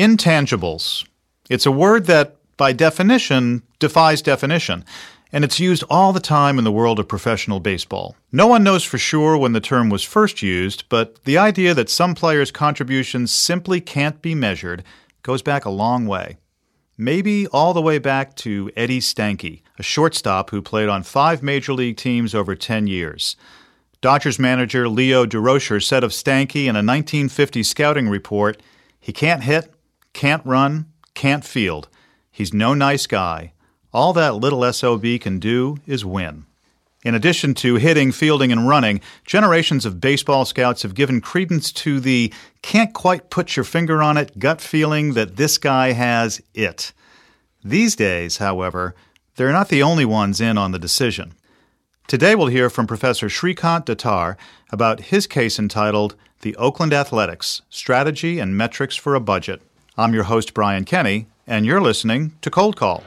Intangibles. It's a word that, by definition, defies definition, and it's used all the time in the world of professional baseball. No one knows for sure when the term was first used, but the idea that some players' contributions simply can't be measured goes back a long way. Maybe all the way back to Eddie Stanky, a shortstop who played on 5 major league teams over 10 years. Dodgers manager Leo Durocher said of Stanky in a 1950 scouting report, "He can't hit, can't run, can't field. He's no nice guy. All that little SOB can do is win." In addition to hitting, fielding, and running, generations of baseball scouts have given credence to the can't-quite-put-your-finger-on-it gut feeling that this guy has it. These days, however, they're not the only ones in on the decision. Today we'll hear from Professor Srikant Datar about his case entitled The Oakland Athletics, Strategy and Metrics for a Budget. I'm your host, Brian Kenny, and you're listening to Cold Call.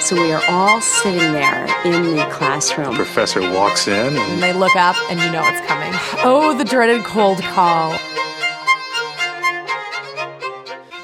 So we are all sitting there in the classroom. The professor walks in. And they look up and you know it's coming. Oh, the dreaded cold call.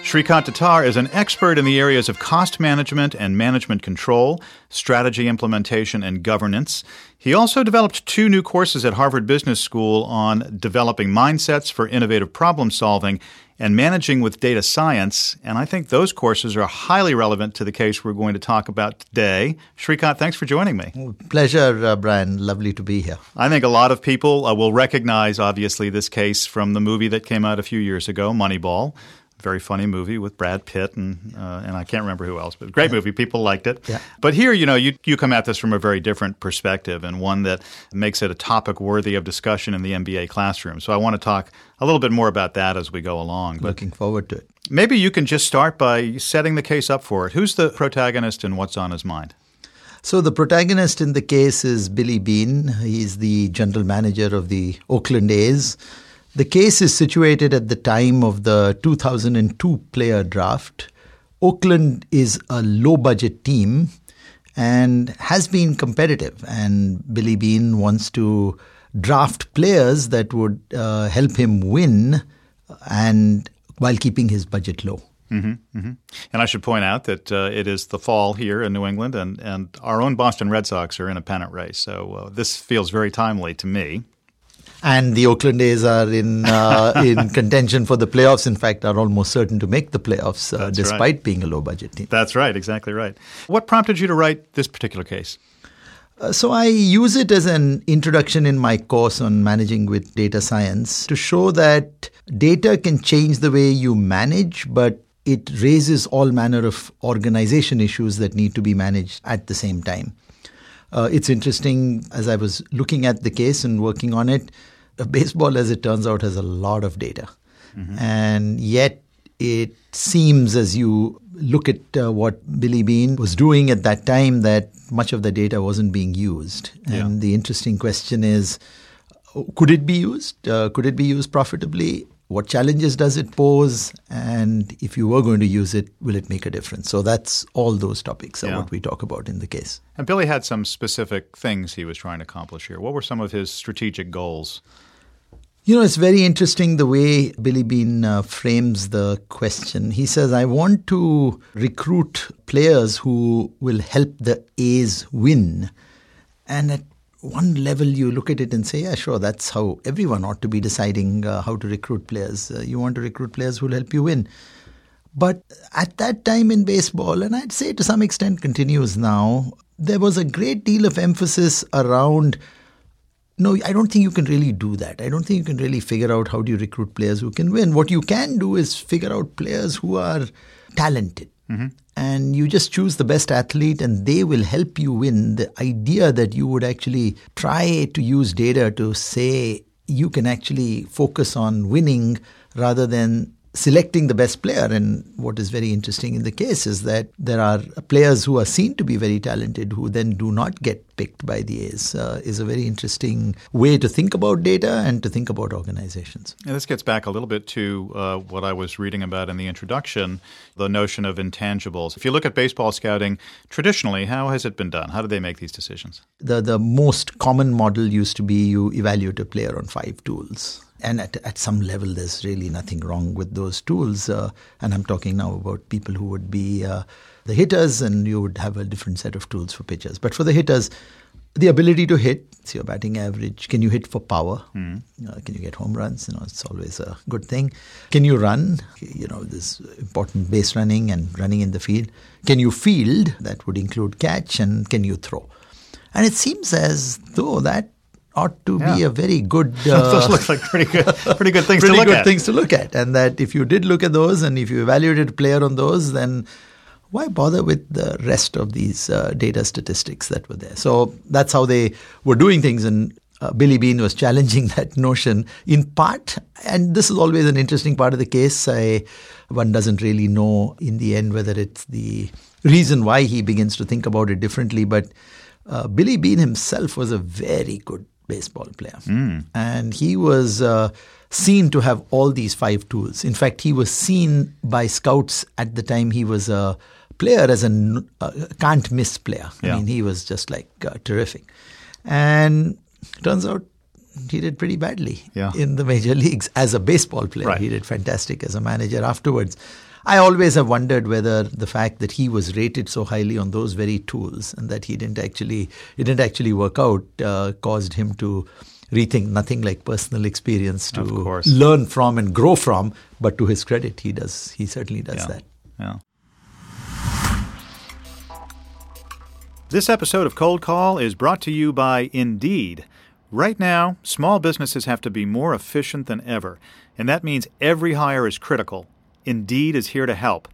Srikant Datar is an expert in the areas of cost management and management control, strategy implementation, and governance. He also developed 2 new courses at Harvard Business School on developing mindsets for innovative problem solving and managing with data science, and I think those courses are highly relevant to the case we're going to talk about today. Srikant, thanks for joining me. Pleasure, Brian. Lovely to be here. I think a lot of people will recognize, obviously, this case from the movie that came out a few years ago, Moneyball. Very funny movie with Brad Pitt and I can't remember who else, but great movie. People liked it. Yeah. But here, you come at this from a very different perspective and one that makes it a topic worthy of discussion in the MBA classroom. So I want to talk a little bit more about that as we go along. But looking forward to it. Maybe you can just start by setting the case up for it. Who's the protagonist and what's on his mind? So the protagonist in the case is Billy Beane. He's the general manager of the Oakland A's. The case is situated at the time of the 2002 player draft. Oakland is a low-budget team and has been competitive. And Billy Beane wants to draft players that would help him win and while keeping his budget low. Mm-hmm, mm-hmm. And I should point out that it is the fall here in New England, and our own Boston Red Sox are in a pennant race. So this feels very timely to me. And the Oakland A's are in contention for the playoffs. In fact, are almost certain to make the playoffs despite being a low-budget team. That's right. Exactly right. What prompted you to write this particular case? So I use it as an introduction in my course on managing with data science to show that data can change the way you manage, but it raises all manner of organization issues that need to be managed at the same time. It's interesting, as I was looking at the case and working on it, baseball, as it turns out, has a lot of data. Mm-hmm. And yet it seems, as you look at what Billy Beane was doing at that time, that much of the data wasn't being used. And the interesting question is, could it be used? Could it be used profitably? What challenges does it pose? And if you were going to use it, will it make a difference? So that's all those topics are what we talk about in the case. And Billy had some specific things he was trying to accomplish here. What were some of his strategic goals? It's very interesting the way Billy Beane frames the question. He says, I want to recruit players who will help the A's win. And at one level, you look at it and say, yeah, sure, that's how everyone ought to be deciding how to recruit players. You want to recruit players who will help you win. But at that time in baseball, and I'd say to some extent continues now, there was a great deal of emphasis around, no, I don't think you can really do that. I don't think you can really figure out how do you recruit players who can win. What you can do is figure out players who are talented. Mm-hmm. And you just choose the best athlete and they will help you win. The idea that you would actually try to use data to say you can actually focus on winning rather than selecting the best player. And what is very interesting in the case is that there are players who are seen to be very talented who then do not get picked by the A's. Is a very interesting way to think about data and to think about organizations. And this gets back a little bit to what I was reading about in the introduction, the notion of intangibles. If you look at baseball scouting, traditionally, how has it been done? How do they make these decisions? The most common model used to be you evaluate a player on 5 tools. And at some level, there's really nothing wrong with those tools. And I'm talking now about people who would be the hitters, and you would have a different set of tools for pitchers. But for the hitters, the ability to hit, it's your batting average. Can you hit for power? Can you get home runs? You know, it's always a good thing. Can you run? You know, this important base running and running in the field. Can you field? That would include catch. And can you throw? And it seems as though that ought to be a very good. Those looks like pretty good things to look at. Pretty good things to look at, and that if you did look at those and if you evaluated a player on those, then why bother with the rest of these data statistics that were there? So that's how they were doing things, and Billy Beane was challenging that notion in part. And this is always an interesting part of the case. One doesn't really know in the end whether it's the reason why he begins to think about it differently, but Billy Beane himself was a very good baseball player. And he was seen to have all these 5 tools. In fact, he was seen by scouts at the time he was a player as a can't-miss player. I mean, he was just like terrific. And turns out he did pretty badly in the major leagues as a baseball player. Right. He did fantastic as a manager afterwards. I always have wondered whether the fact that he was rated so highly on those very tools and that it didn't actually work out caused him to rethink nothing like personal experience to learn from and grow from. But to his credit, he certainly does that. Yeah. This episode of Cold Call is brought to you by Indeed. Right now, small businesses have to be more efficient than ever, and that means every hire is critical. Indeed is here to help.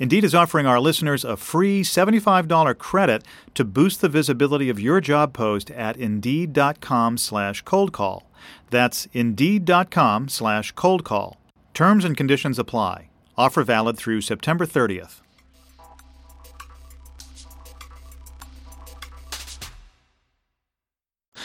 Indeed is offering our listeners a free $75 credit to boost the visibility of your job post at Indeed.com/coldcall. That's Indeed.com/coldcall. Terms and conditions apply. Offer valid through September 30th.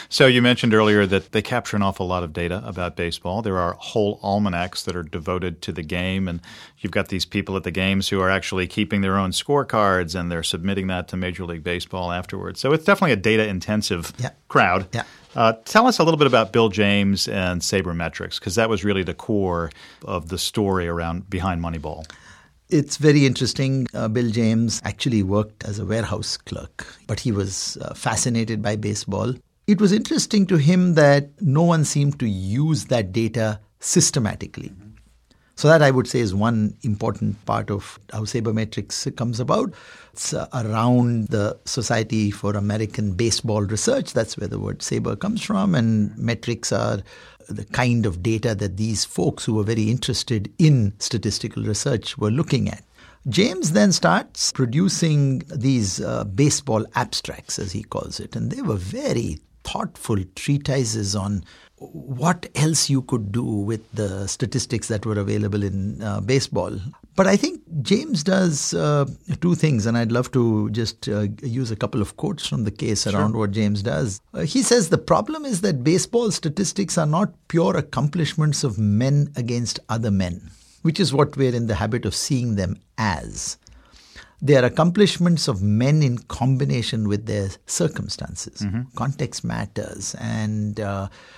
So you mentioned earlier that they capture an awful lot of data about baseball. There are whole almanacs that are devoted to the game, and you've got these people at the games who are actually keeping their own scorecards, and they're submitting that to Major League Baseball afterwards. So it's definitely a data-intensive crowd. Yeah. Tell us a little bit about Bill James and Sabermetrics, because that was really the core of the story around behind Moneyball. It's very interesting. Bill James actually worked as a warehouse clerk, but he was fascinated by baseball. It was interesting to him that no one seemed to use that data systematically. So that, I would say, is one important part of how Sabermetrics comes about. It's around the Society for American Baseball Research. That's where the word saber comes from. And metrics are the kind of data that these folks who were very interested in statistical research were looking at. James then starts producing these baseball abstracts, as he calls it. And they were very thoughtful treatises on what else you could do with the statistics that were available in baseball. But I think James does two things, and I'd love to just use a couple of quotes from the case around what James does. He says, the problem is that baseball statistics are not pure accomplishments of men against other men, which is what we're in the habit of seeing them as. They are accomplishments of men in combination with their circumstances. Context matters. And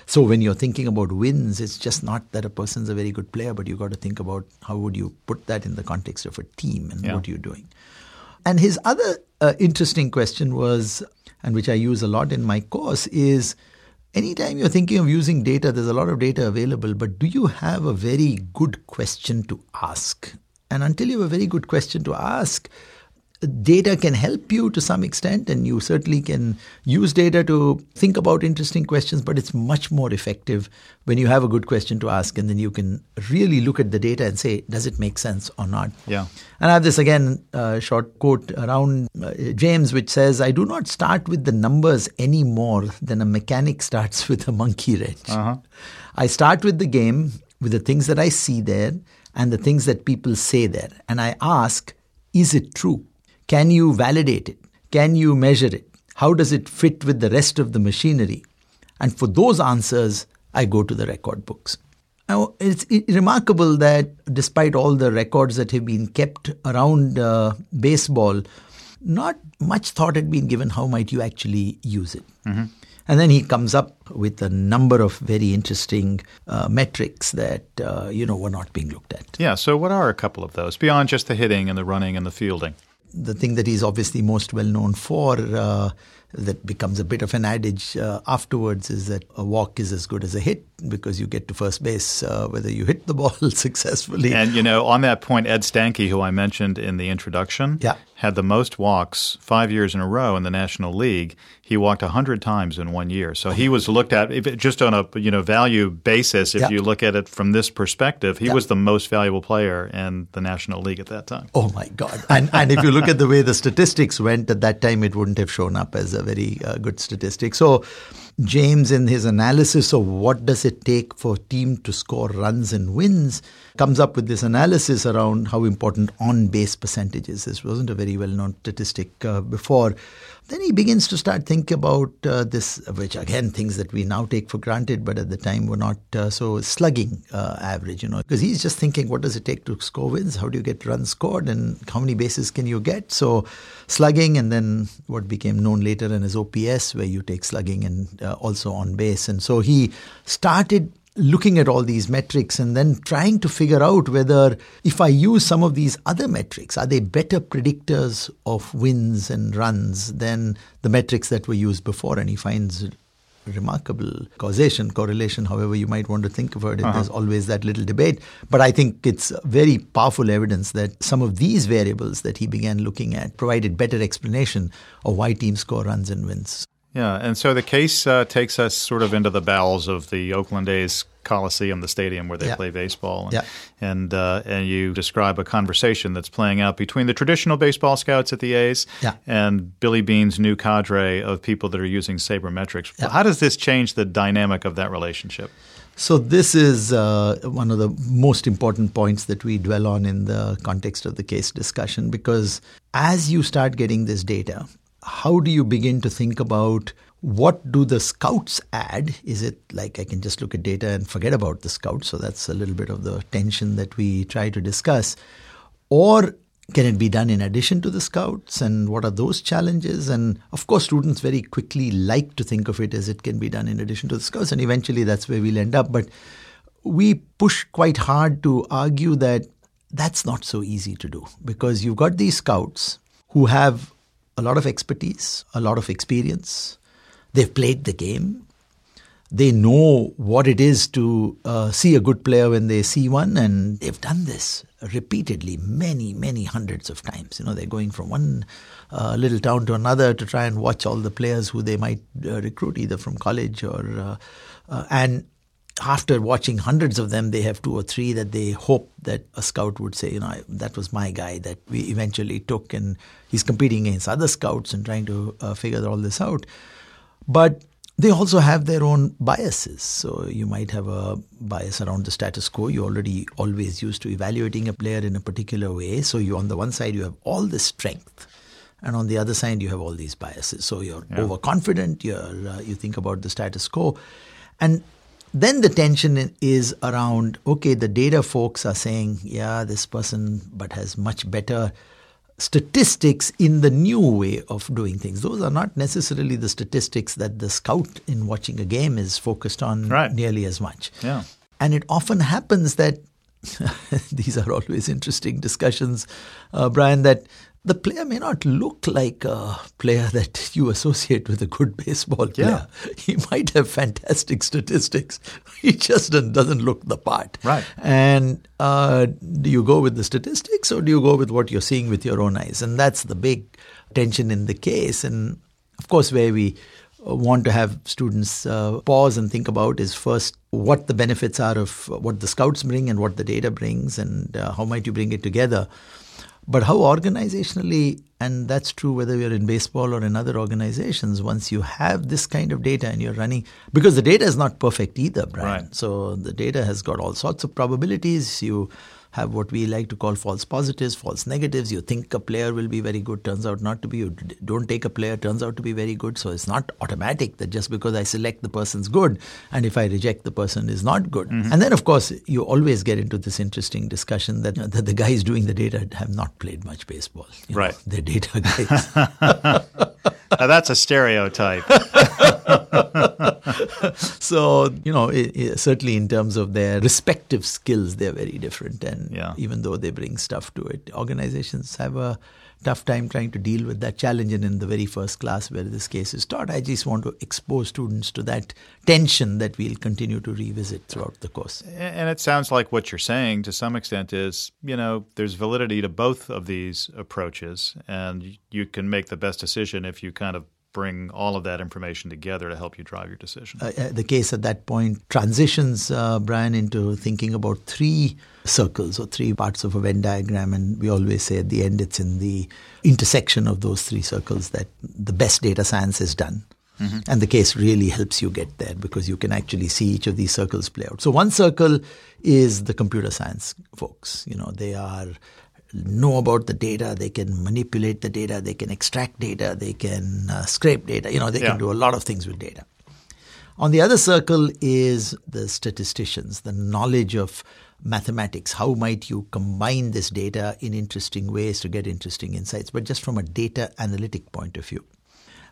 so when you're thinking about wins, it's just not that a person's a very good player, but you've got to think about how would you put that in the context of a team and what you're doing. And his other interesting question was, and which I use a lot in my course, is anytime you're thinking of using data, there's a lot of data available, but do you have a very good question to ask? And until you have a very good question to ask, data can help you to some extent, and you certainly can use data to think about interesting questions, but it's much more effective when you have a good question to ask, and then you can really look at the data and say, does it make sense or not? Yeah. And I have this, again, short quote around James, which says, I do not start with the numbers any more than a mechanic starts with a monkey wrench. I start with the game, with the things that I see there, and the things that people say there. And I ask, is it true? Can you validate it? Can you measure it? How does it fit with the rest of the machinery? And for those answers, I go to the record books. Now, it's remarkable that despite all the records that have been kept around baseball, not much thought had been given how might you actually use it. And then he comes up with a number of very interesting metrics that, were not being looked at. Yeah. So what are a couple of those beyond just the hitting and the running and the fielding? The thing that he's obviously most well known for that becomes a bit of an adage afterwards is that a walk is as good as a hit because you get to first base whether you hit the ball successfully. And, on that point, Ed Stanky, who I mentioned in the introduction, had the most walks 5 years in a row in the National League. He walked 100 times in 1 year. So he was looked at just on a value basis. If you look at it from this perspective, he was the most valuable player in the National League at that time. Oh, my God. And if you look at the way the statistics went at that time, it wouldn't have shown up as a very good statistic. So James, in his analysis of what does it take for a team to score runs and wins, comes up with this analysis around how important on-base percentage is. This wasn't a very well-known statistic before. Then he begins to start thinking about this, which again, things that we now take for granted, but at the time were not so slugging average, because he's just thinking, what does it take to score wins? How do you get runs scored and how many bases can you get? So slugging, and then what became known later in his OPS, where you take slugging and also on base. And so he started looking at all these metrics and then trying to figure out whether if I use some of these other metrics, are they better predictors of wins and runs than the metrics that were used before? And he finds remarkable causation, correlation, however you might want to think of it. There's always that little debate. But I think it's very powerful evidence that some of these variables that he began looking at provided better explanation of why teams score runs and wins. Yeah, and so the case takes us sort of into the bowels of the Oakland A's Coliseum, the stadium where they play baseball. And, and you describe a conversation that's playing out between the traditional baseball scouts at the A's and Billy Beane's new cadre of people that are using sabermetrics. Yeah. How does this change the dynamic of that relationship? So this is one of the most important points that we dwell on in the context of the case discussion, because as you start getting this data, how do you begin to think about what do the scouts add? Is it like I can just look at data and forget about the scouts? So that's a little bit of the tension that we try to discuss. Or can it be done in addition to the scouts? And what are those challenges? And of course, students very quickly like to think of it as it can be done in addition to the scouts. And eventually that's where we'll end up. But we push quite hard to argue that that's not so easy to do, because you've got these scouts who have a lot of expertise, a lot of experience. They've played the game. They know what it is to see a good player when they see one, and they've done this repeatedly many hundreds of times. They're going from one little town to another to try and watch all the players who they might recruit either from college or and after watching hundreds of them, they have two or three that they hope that a scout would say, that was my guy that we eventually took, and he's competing against other scouts and trying to figure all this out. But they also have their own biases. So you might have a bias around the status quo. You're already always used to evaluating a player in a particular way. So you, on the one side, you have all this strength, and on the other side, you have all these biases. So you're overconfident. You think about the status quo. And then the tension is around, okay, the data folks are saying, this person but has much better statistics in the new way of doing things. Those are not necessarily the statistics that the scout in watching a game is focused on nearly as much. Yeah. And it often happens that, these are always interesting discussions, Brian, that the player may not look like a player that you associate with a good baseball player. Yeah. He might have fantastic statistics. He just doesn't look the part. Right. And do you go with the statistics or do you go with what you're seeing with your own eyes? And that's the big tension in the case. And of course, where we want to have students pause and think about is first what the benefits are of what the scouts bring and what the data brings, and how might you bring it together. But how organizationally, and that's true whether you're in baseball or in other organizations, once you have this kind of data and you're running, because the data is not perfect either, Brian. Right. So the data has got all sorts of probabilities. You have what we like to call false positives, false negatives. You think a player will be very good, turns out not to be. You don't take a player, turns out to be very good. So it's not automatic that just because I select the person's good, and if I reject the person is not good. Mm-hmm. And then, of course, you always get into this interesting discussion that the guys doing the data have not played much baseball. Right. They're data guys. Now that's a stereotype. So, you know, certainly in terms of their respective skills, they're very different. And even though they bring stuff to it, organizations have a tough time trying to deal with that challenge. And in the very first class where this case is taught, I just want to expose students to that tension that we'll continue to revisit throughout the course. And it sounds like what you're saying to some extent is, you know, there's validity to both of these approaches, and you can make the best decision if you kind of bring all of that information together to help you drive your decision. The case at that point transitions, Brian, into thinking about three circles or three parts of a Venn diagram. And we always say at the end, it's in the intersection of those three circles that the best data science is done. Mm-hmm. And the case really helps you get there because you can actually see each of these circles play out. So one circle is the computer science folks. You know, they know about the data, they can manipulate the data, they can extract data, they can scrape data, you know, they can do a lot of things with data. On the other circle is the statisticians, the knowledge of mathematics. How might you combine this data in interesting ways to get interesting insights, but just from a data analytic point of view.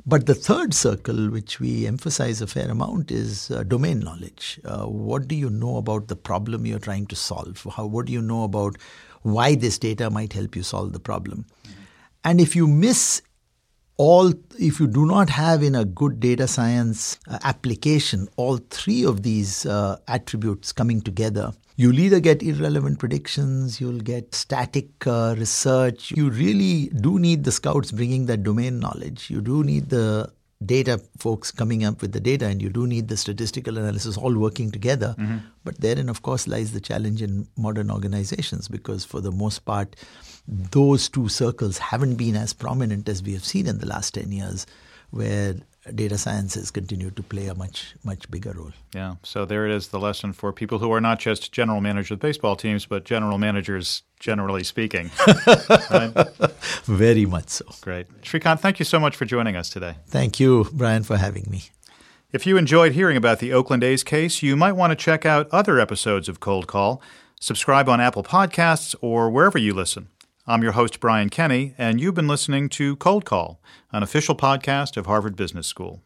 But the third circle, which we emphasize a fair amount, is domain knowledge. What do you know about the problem you're trying to solve? What do you know about why this data might help you solve the problem? And if you if you do not have in a good data science application all three of these attributes coming together, you'll either get irrelevant predictions, you'll get static research. You really do need the scouts bringing that domain knowledge. You do need the data folks coming up with the data, and you do need the statistical analysis all working together. Mm-hmm. But therein, of course, lies the challenge in modern organizations, because for the most part, those two circles haven't been as prominent as we have seen in the last 10 years, where data sciences continue to play a much, much bigger role. Yeah. So there it is, the lesson for people who are not just general managers of baseball teams, but general managers generally speaking. Right? Very much so. Great. Srikant, thank you so much for joining us today. Thank you, Brian, for having me. If you enjoyed hearing about the Oakland A's case, you might want to check out other episodes of Cold Call. Subscribe on Apple Podcasts or wherever you listen. I'm your host, Brian Kenny, and you've been listening to Cold Call, an official podcast of Harvard Business School.